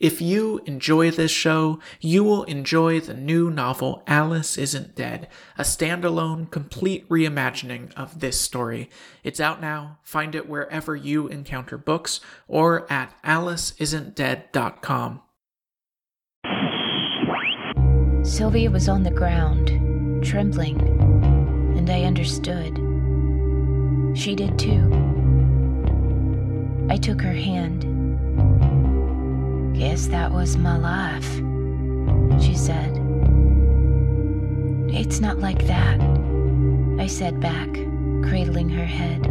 If you enjoy this show, you will enjoy the new novel Alice Isn't Dead, a standalone, complete reimagining of this story. It's out now. Find it wherever you encounter books or at aliceisn'tdead.com. Sylvia was on the ground, trembling, and I understood. She did too. I took her hand. "Guess that was my life," she said. "It's not like that," I said back, cradling her head.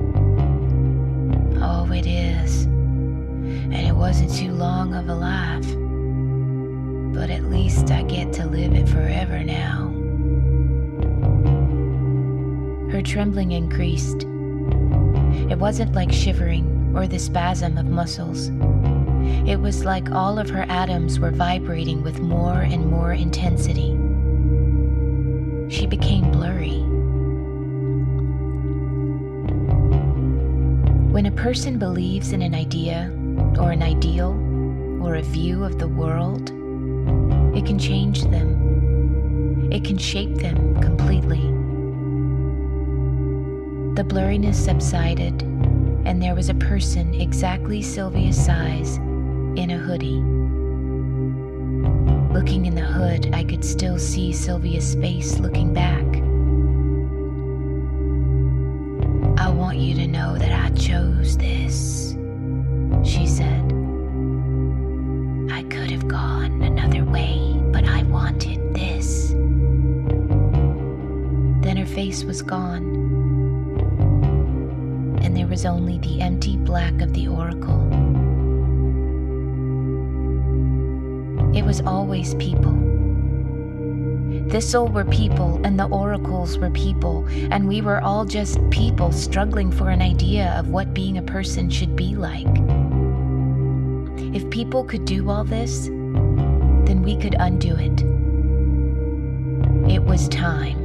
"Oh, it is. And it wasn't too long of a life. But at least I get to live it forever now." Her trembling increased. It wasn't like shivering or the spasm of muscles. It was like all of her atoms were vibrating with more and more intensity. She became blurry. When a person believes in an idea, or an ideal, or a view of the world, it can change them. It can shape them completely. The blurriness subsided, and there was a person exactly Sylvia's size, in a hoodie. Looking in the hood, I could still see Sylvia's face looking back. "I want you to know that I chose this," she said. "I could have gone another way, but I wanted this." Then her face was gone, and there was only the empty black of the oracle. It was always people. Thistle were people, and the oracles were people, and we were all just people struggling for an idea of what being a person should be like. If people could do all this, then we could undo it. It was time.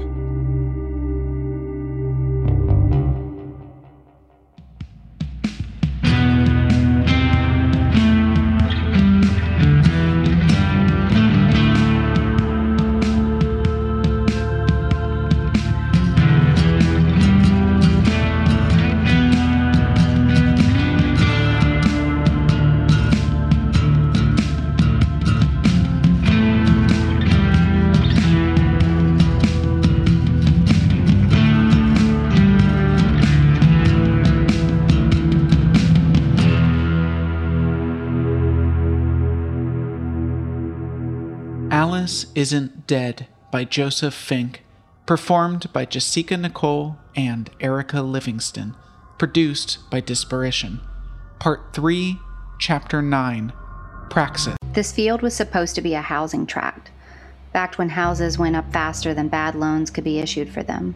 Alice Isn't Dead by Joseph Fink, performed by Jasika Nicole and Erica Livingston, produced by Disparition. Part 3, Chapter 9, Praxis. This field was supposed to be a housing tract, back when houses went up faster than bad loans could be issued for them.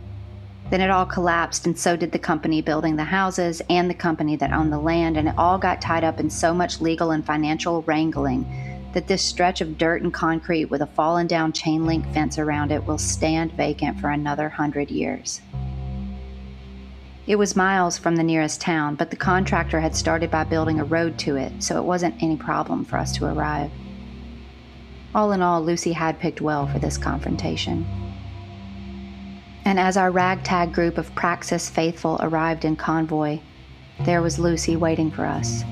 Then it all collapsed, and so did the company building the houses and the company that owned the land, and it all got tied up in so much legal and financial wrangling that this stretch of dirt and concrete with a fallen down chain link fence around it will stand vacant for another 100 years. It was miles from the nearest town, but the contractor had started by building a road to it, so it wasn't any problem for us to arrive. All in all, Lucy had picked well for this confrontation. And as our ragtag group of Praxis faithful arrived in convoy, there was Lucy waiting for us.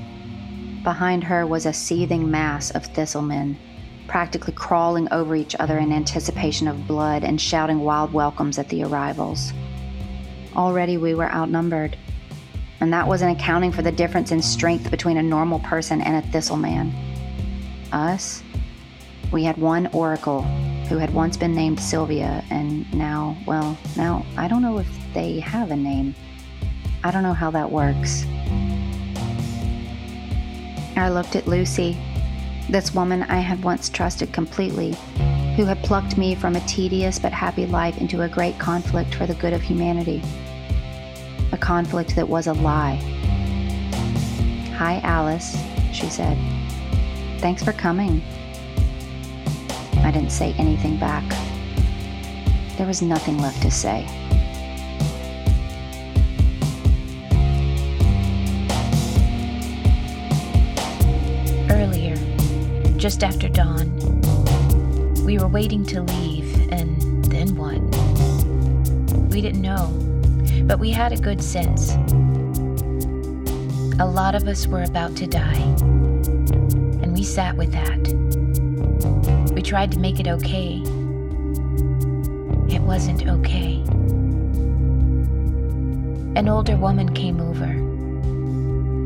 Behind her was a seething mass of thistlemen, practically crawling over each other in anticipation of blood and shouting wild welcomes at the arrivals. Already we were outnumbered, and that wasn't accounting for the difference in strength between a normal person and a thistleman. Us? We had one oracle, who had once been named Sylvia, and now, I don't know if they have a name. I don't know how that works. I looked at Lucy, this woman I had once trusted completely, who had plucked me from a tedious but happy life into a great conflict for the good of humanity. A conflict that was a lie. "Hi, Alice," she said. "Thanks for coming." I didn't say anything back. There was nothing left to say. Earlier, just after dawn. We were waiting to leave, and then what? We didn't know, but we had a good sense. A lot of us were about to die, and we sat with that. We tried to make it okay. It wasn't okay. An older woman came over.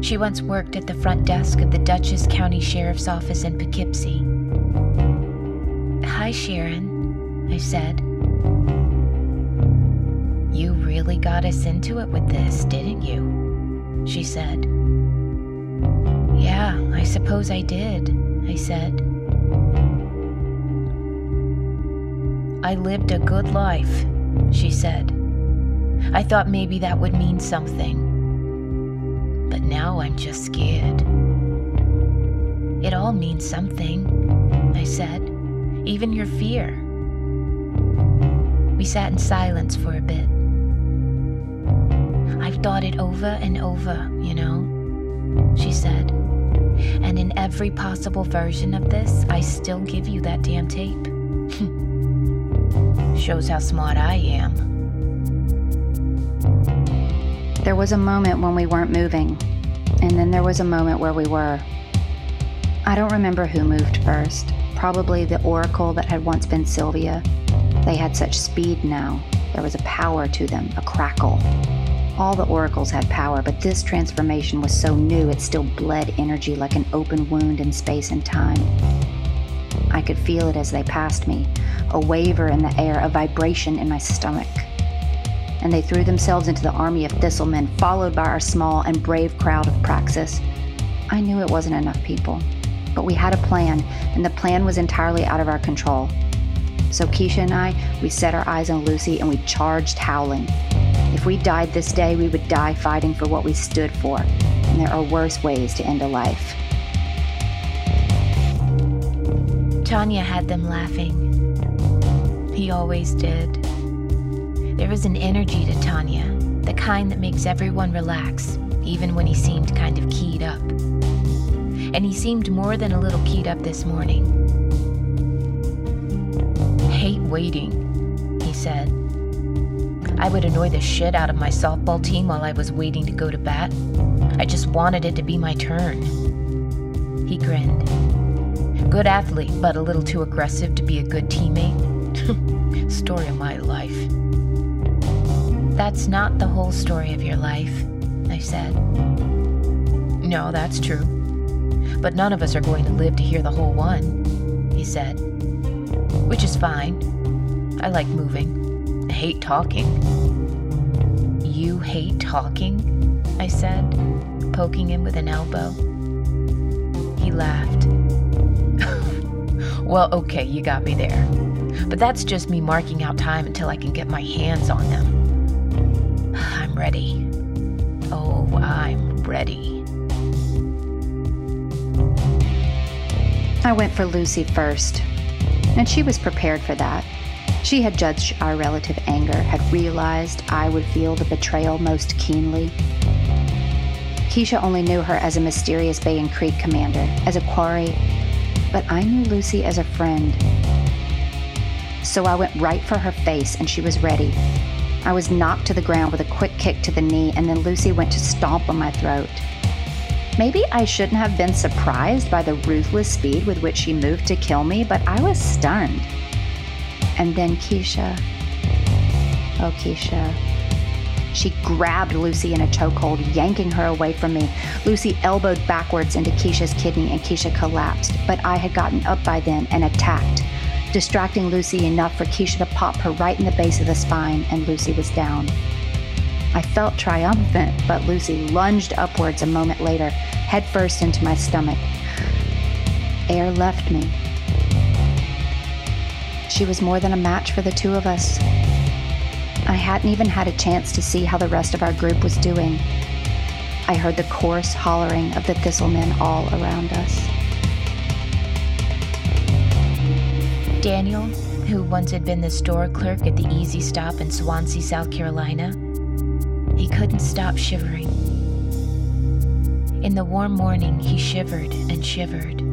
She once worked at the front desk of the Dutchess County Sheriff's Office in Poughkeepsie. "Hi, Sharon," I said. "You really got us into it with this, didn't you?" she said. "Yeah, I suppose I did," I said. "I lived a good life," she said. "I thought maybe that would mean something. But now I'm just scared." "It all means something," I said. "Even your fear." We sat in silence for a bit. "I've thought it over and over, you know," she said. "And in every possible version of this, I still give you that damn tape." "Shows how smart I am." There was a moment when we weren't moving, and then there was a moment where we were. I don't remember who moved first, probably the oracle that had once been Sylvia. They had such speed now. There was a power to them, a crackle. All the oracles had power, but this transformation was so new it still bled energy like an open wound in space and time. I could feel it as they passed me, a waver in the air, a vibration in my stomach. And they threw themselves into the army of thistlemen, followed by our small and brave crowd of Praxis. I knew it wasn't enough people, but we had a plan, and the plan was entirely out of our control. So Keisha and I, we set our eyes on Lucy and we charged howling. If we died this day, we would die fighting for what we stood for, and there are worse ways to end a life. Tanya had them laughing. He always did. There is an energy to Tanya, the kind that makes everyone relax, even when he seemed kind of keyed up. And he seemed more than a little keyed up this morning. "Hate waiting," he said. "I would annoy the shit out of my softball team while I was waiting to go to bat. I just wanted it to be my turn." He grinned. "Good athlete, but a little too aggressive to be a good teammate. Story of my life." "That's not the whole story of your life," I said. "No, that's true. But none of us are going to live to hear the whole one," he said. "Which is fine. I like moving. I hate talking." "You hate talking?" I said, poking him with an elbow. He laughed. "Well, okay, you got me there. But that's just me marking out time until I can get my hands on them. I'm ready. Oh, I'm ready." I went for Lucy first, and she was prepared for that. She had judged our relative anger, had realized I would feel the betrayal most keenly. Keisha only knew her as a mysterious Bayon Creek commander, as a quarry, but I knew Lucy as a friend. So I went right for her face, and she was ready. I was knocked to the ground with a quick kick to the knee, and then Lucy went to stomp on my throat. Maybe I shouldn't have been surprised by the ruthless speed with which she moved to kill me, but I was stunned. And then Keisha, oh Keisha, she grabbed Lucy in a chokehold, yanking her away from me. Lucy elbowed backwards into Keisha's kidney, and Keisha collapsed. But I had gotten up by then and attacked, distracting Lucy enough for Keisha to pop her right in the base of the spine, and Lucy was down. I felt triumphant, but Lucy lunged upwards a moment later, headfirst into my stomach. Air left me. She was more than a match for the two of us. I hadn't even had a chance to see how the rest of our group was doing. I heard the coarse hollering of the thistlemen all around us. Daniel, who once had been the store clerk at the Easy Stop in Swansea, South Carolina, he couldn't stop shivering. In the warm morning, he shivered and shivered.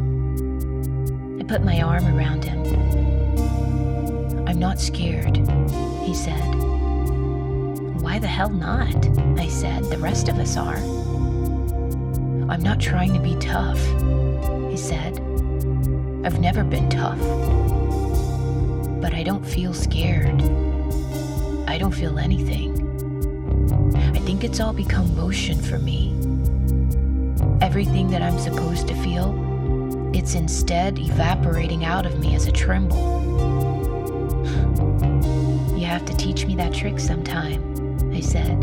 put my arm around him. "I'm not scared," he said. "Why the hell not?" I said. "The rest of us are." "I'm not trying to be tough," he said. "I've never been tough. But I don't feel scared. I don't feel anything. I think it's all become motion for me. Everything that I'm supposed to feel, it's instead evaporating out of me as a tremble." "You have to teach me that trick sometime," I said.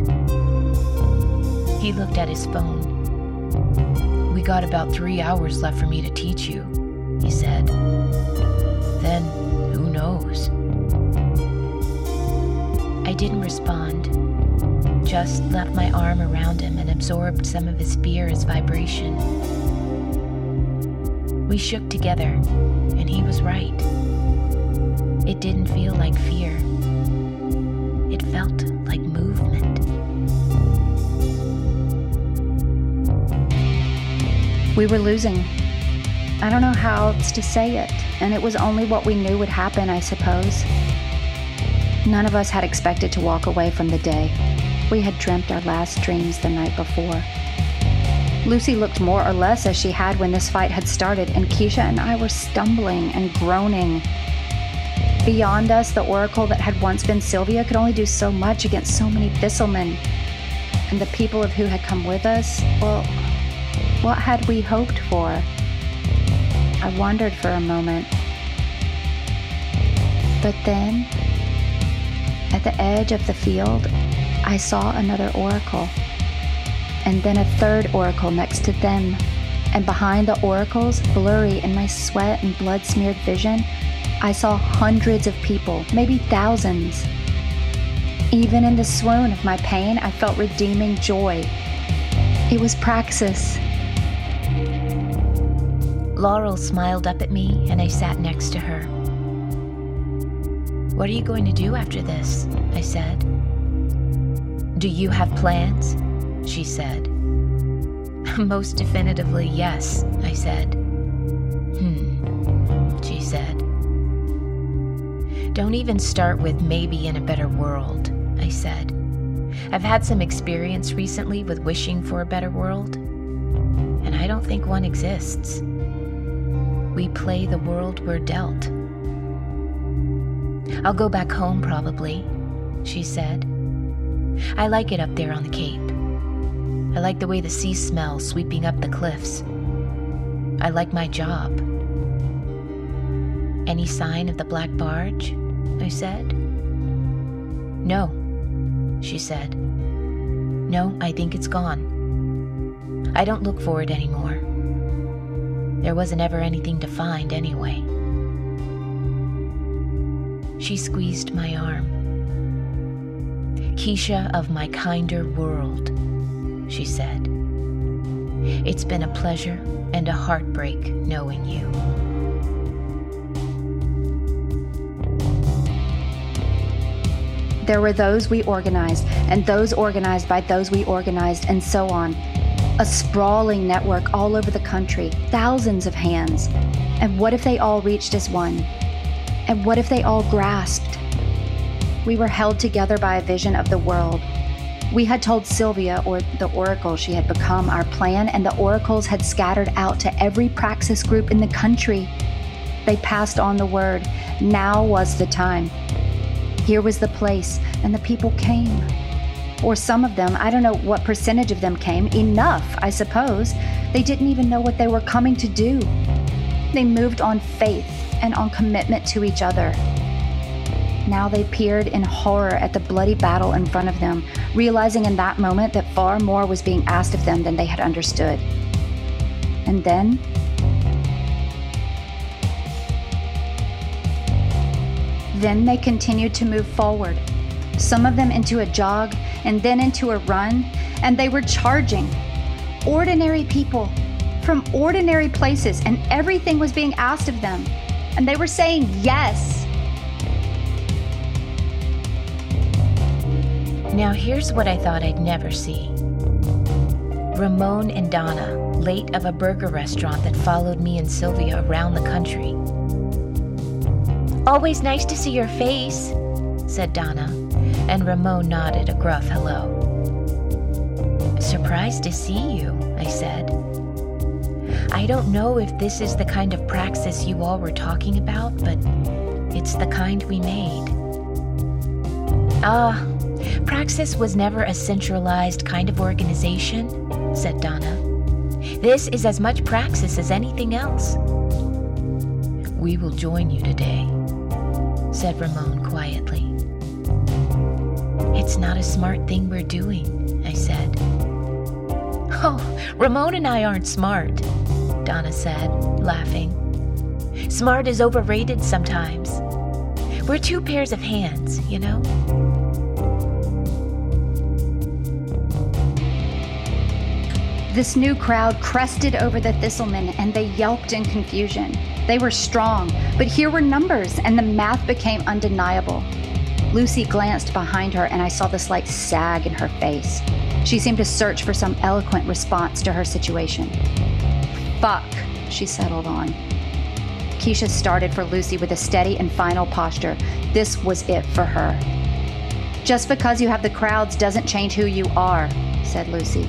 He looked at his phone. "We got about 3 hours left for me to teach you," he said. "Then who knows?" I didn't respond. Just left my arm around him and absorbed some of his fear as vibration. We shook together, and he was right. It didn't feel like fear. It felt like movement. We were losing. I don't know how else to say it, and it was only what we knew would happen, I suppose. None of us had expected to walk away from the day. We had dreamt our last dreams the night before. Lucy looked more or less as she had when this fight had started, and Keisha and I were stumbling and groaning. Beyond us, the oracle that had once been Sylvia could only do so much against so many thistlemen. And the people of who had come with us, well, what had we hoped for? I wondered for a moment. But then, at the edge of the field, I saw another oracle, and then a third oracle next to them. And behind the oracles, blurry in my sweat and blood-smeared vision, I saw hundreds of people, maybe thousands. Even in the swoon of my pain, I felt redeeming joy. It was praxis. Laurel smiled up at me, and I sat next to her. "What are you going to do after this?" I said. "Do you have plans?" she said. "Most definitively, yes," I said. She said. "Don't even start with maybe in a better world," I said. "I've had some experience recently with wishing for a better world, and I don't think one exists. We play the world we're dealt." "I'll go back home probably," she said. "I like it up there on the Cape. I like the way the sea smells sweeping up the cliffs. I like my job." "Any sign of the black barge?" I said. "No," she said. "No, I think it's gone. I don't look for it anymore. There wasn't ever anything to find anyway." She squeezed my arm. "Keisha of my kinder world," she said. "It's been a pleasure and a heartbreak knowing you." There were those we organized, and those organized by those we organized, and so on. A sprawling network all over the country, thousands of hands. And what if they all reached as one? And what if they all grasped? We were held together by a vision of the world. We had told Sylvia, or the Oracle, she had become our plan, and the Oracles had scattered out to every praxis group in the country. They passed on the word. Now was the time. Here was the place, and the people came. Or some of them, I don't know what percentage of them came, enough, I suppose. They didn't even know what they were coming to do. They moved on faith and on commitment to each other. Now they peered in horror at the bloody battle in front of them, realizing in that moment that far more was being asked of them than they had understood. And then, then they continued to move forward, some of them into a jog and then into a run, and they were charging. Ordinary people from ordinary places, and everything was being asked of them, and they were saying yes. Now here's what I thought I'd never see. Ramon and Donna, late of a burger restaurant that followed me and Sylvia around the country. "Always nice to see your face," said Donna, and Ramon nodded a gruff hello. "Surprised to see you," I said. "I don't know if this is the kind of praxis you all were talking about, but it's the kind we made." "Ah, praxis was never a centralized kind of organization," said Donna. "This is as much praxis as anything else." "We will join you today," said Ramon quietly. "It's not a smart thing we're doing," I said. "Oh, Ramon and I aren't smart," Donna said, laughing. "Smart is overrated sometimes. We're two pairs of hands, you know?" This new crowd crested over the thistlemen, and they yelped in confusion. They were strong, but here were numbers, and the math became undeniable. Lucy glanced behind her, and I saw the slight sag in her face. She seemed to search for some eloquent response to her situation. "Fuck," she settled on. Keisha started for Lucy with a steady and final posture. This was it for her. "Just because you have the crowds doesn't change who you are," said Lucy.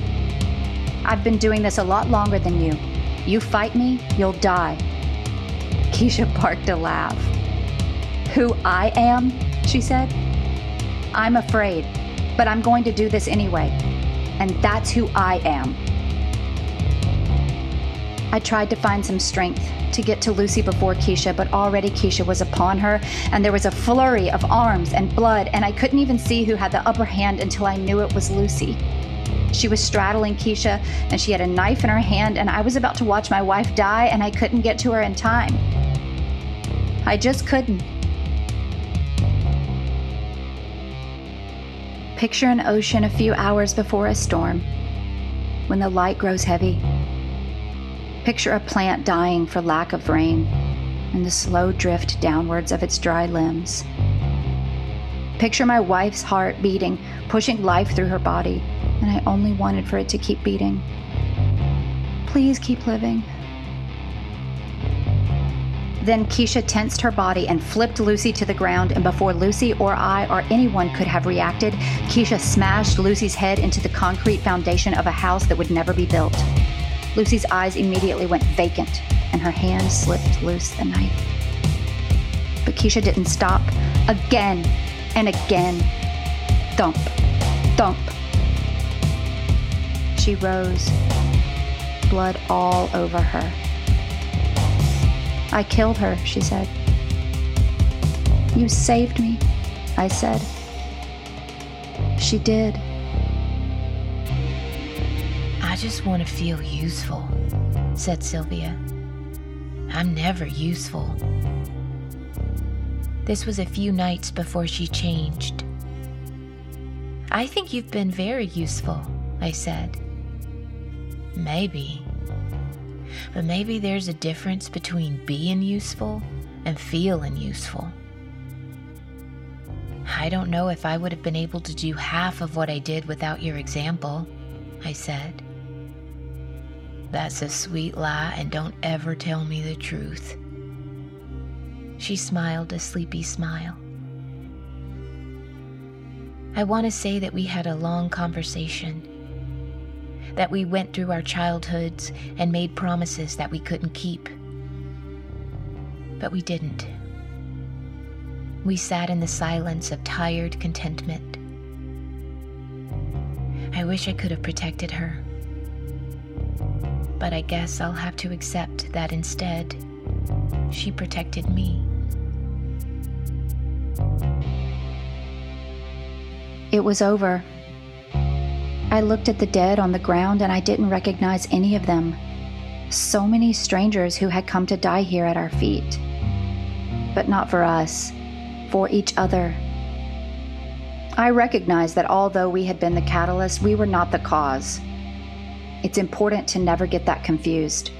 "I've been doing this a lot longer than you. You fight me, you'll die." Keisha barked a laugh. "Who I am?" she said. "I'm afraid, but I'm going to do this anyway. And that's who I am." I tried to find some strength to get to Lucy before Keisha, but already Keisha was upon her, and there was a flurry of arms and blood, and I couldn't even see who had the upper hand until I knew it was Lucy. She was straddling Keisha, and she had a knife in her hand, and I was about to watch my wife die, and I couldn't get to her in time. I just couldn't. Picture an ocean a few hours before a storm, when the light grows heavy. Picture a plant dying for lack of rain, and the slow drift downwards of its dry limbs. Picture my wife's heart beating, pushing life through her body, and I only wanted for it to keep beating. Please keep living. Then Keisha tensed her body and flipped Lucy to the ground, and before Lucy or I or anyone could have reacted, Keisha smashed Lucy's head into the concrete foundation of a house that would never be built. Lucy's eyes immediately went vacant, and her hand slipped loose the knife. But Keisha didn't stop. Again and again. Thump, thump. She rose, blood all over her. "I killed her," she said. "You saved me," I said. "She did." "I just want to feel useful," said Sylvia. "I'm never useful." This was a few nights before she changed. "I think you've been very useful," I said. "Maybe. But maybe there's a difference between being useful and feeling useful. I don't know if I would have been able to do half of what I did without your example," I said. "That's a sweet lie, and don't ever tell me the truth." She smiled a sleepy smile. I want to say that we had a long conversation, that we went through our childhoods and made promises that we couldn't keep. But we didn't. We sat in the silence of tired contentment. I wish I could have protected her. But I guess I'll have to accept that instead, she protected me. It was over. I looked at the dead on the ground, and I didn't recognize any of them. So many strangers who had come to die here at our feet. But not for us, for each other. I recognized that although we had been the catalyst, we were not the cause. It's important to never get that confused.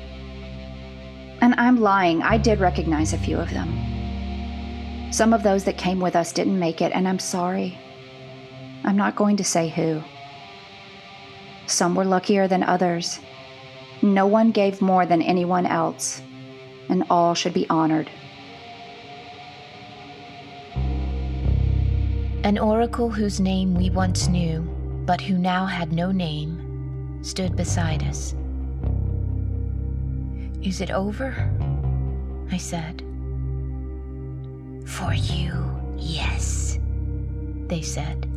And I'm lying, I did recognize a few of them. Some of those that came with us didn't make it, and I'm sorry. I'm not going to say who. Some were luckier than others. No one gave more than anyone else, and all should be honored. An oracle whose name we once knew, but who now had no name, stood beside us. "Is it over?" I said. "For you, yes," they said.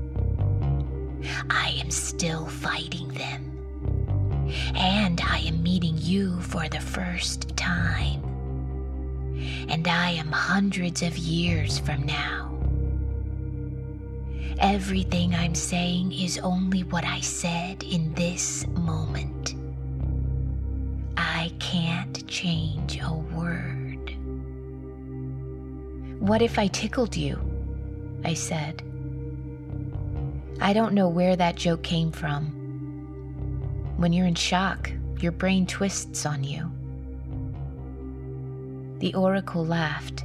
"I am still fighting them. And I am meeting you for the first time. And I am hundreds of years from now. Everything I'm saying is only what I said in this moment. I can't change a word." "What if I tickled you?" I said. I don't know where that joke came from. When you're in shock, your brain twists on you. The oracle laughed.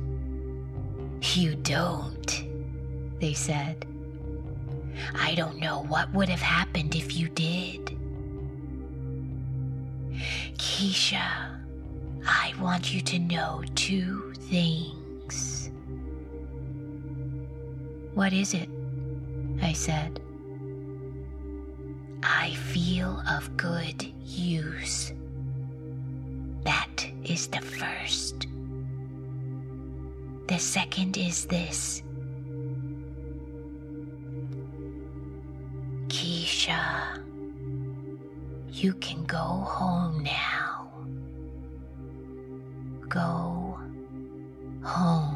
"You don't," they said. "I don't know what would have happened if you did. Keisha, I want you to know two things." "What is it?" I said. "I feel of good use. That is the first. The second is this. Keisha, you can go home now. Go home."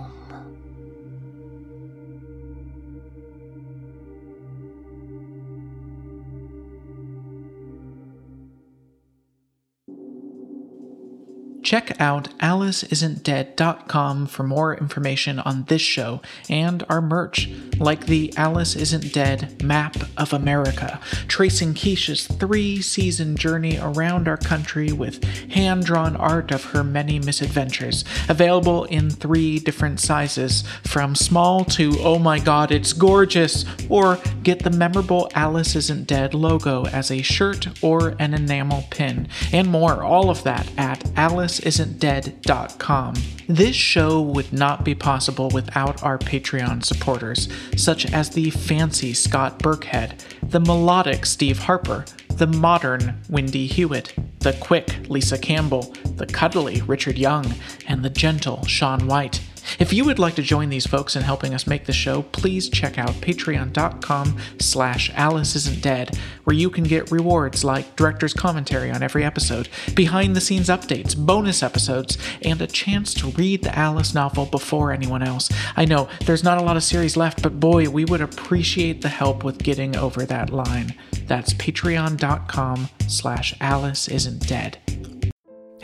Check out AliceIsn'tDead.com for more information on this show and our merch, like the Alice Isn't Dead Map of America, tracing Keisha's 3-season journey around our country with hand-drawn art of her many misadventures, available in 3 different sizes, from small to "oh my god, it's gorgeous," or get the memorable Alice Isn't Dead logo as a shirt or an enamel pin, and more, all of that at AliceIsn'tDead.com. This show would not be possible without our Patreon supporters, such as the fancy Scott Burkhead, the melodic Steve Harper, the modern Wendy Hewitt, the quick Lisa Campbell, the cuddly Richard Young, and the gentle Sean White. If you would like to join these folks in helping us make the show, please check out patreon.com/AliceIsn'tDead, where you can get rewards like director's commentary on every episode, behind-the-scenes updates, bonus episodes, and a chance to read the Alice novel before anyone else. I know, there's not a lot of series left, but boy, we would appreciate the help with getting over that line. That's patreon.com/AliceIsn'tDead.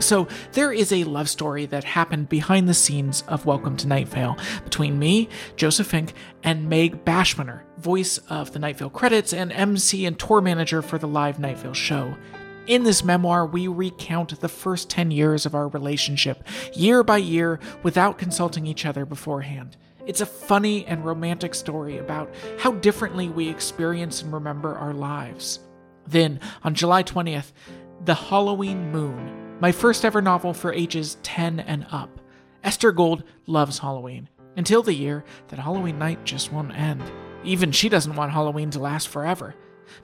So there is a love story that happened behind the scenes of Welcome to Night Vale between me, Joseph Fink, and Meg Bashmaner, voice of the Night Vale credits and MC and tour manager for the live Night Vale show. In this memoir, we recount the first 10 years of our relationship, year by year, without consulting each other beforehand. It's a funny and romantic story about how differently we experience and remember our lives. Then, on July 20th, The Halloween Moon, my first ever novel for ages 10 and up. Esther Gold loves Halloween, until the year that Halloween night just won't end. Even she doesn't want Halloween to last forever.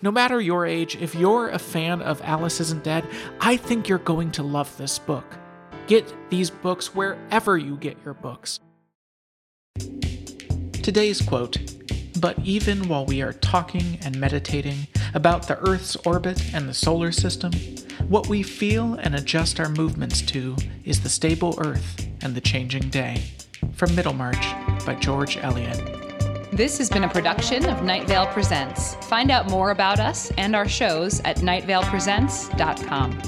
No matter your age, if you're a fan of Alice Isn't Dead, I think you're going to love this book. Get these books wherever you get your books. Today's quote: "But even while we are talking and meditating about the Earth's orbit and the solar system, what we feel and adjust our movements to is the stable Earth and the changing day." From Middlemarch by George Eliot. This has been a production of Night Vale Presents. Find out more about us and our shows at nightvalepresents.com.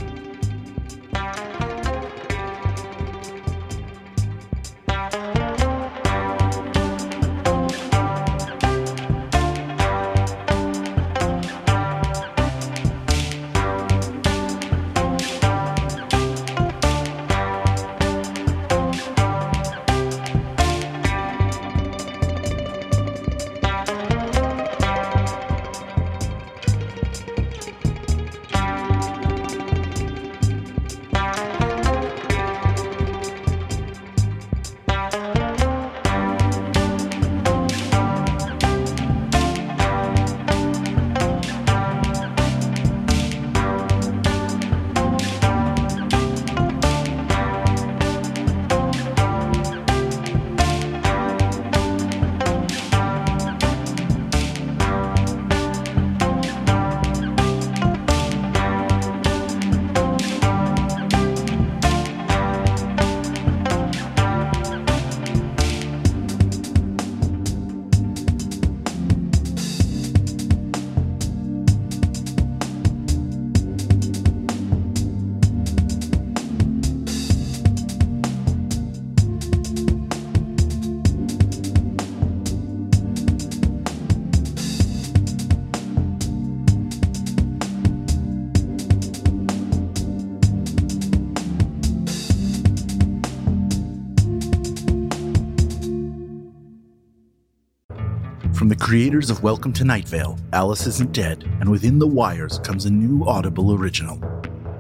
From the creators of Welcome to Night Vale, Alice Isn't Dead, and Within the Wires comes a new Audible original,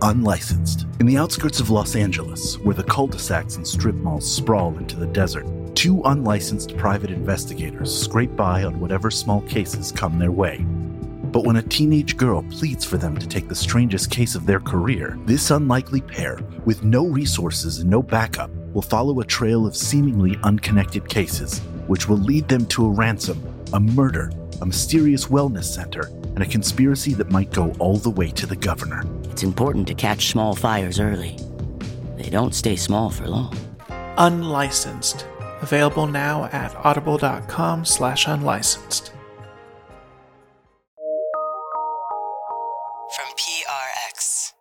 Unlicensed. In the outskirts of Los Angeles, where the cul-de-sacs and strip malls sprawl into the desert, two unlicensed private investigators scrape by on whatever small cases come their way. But when a teenage girl pleads for them to take the strangest case of their career, this unlikely pair, with no resources and no backup, will follow a trail of seemingly unconnected cases, which will lead them to a ransom, a murder, a mysterious wellness center, and a conspiracy that might go all the way to the governor. It's important to catch small fires early. They don't stay small for long. Unlicensed. Available now at audible.com/unlicensed. From PRX.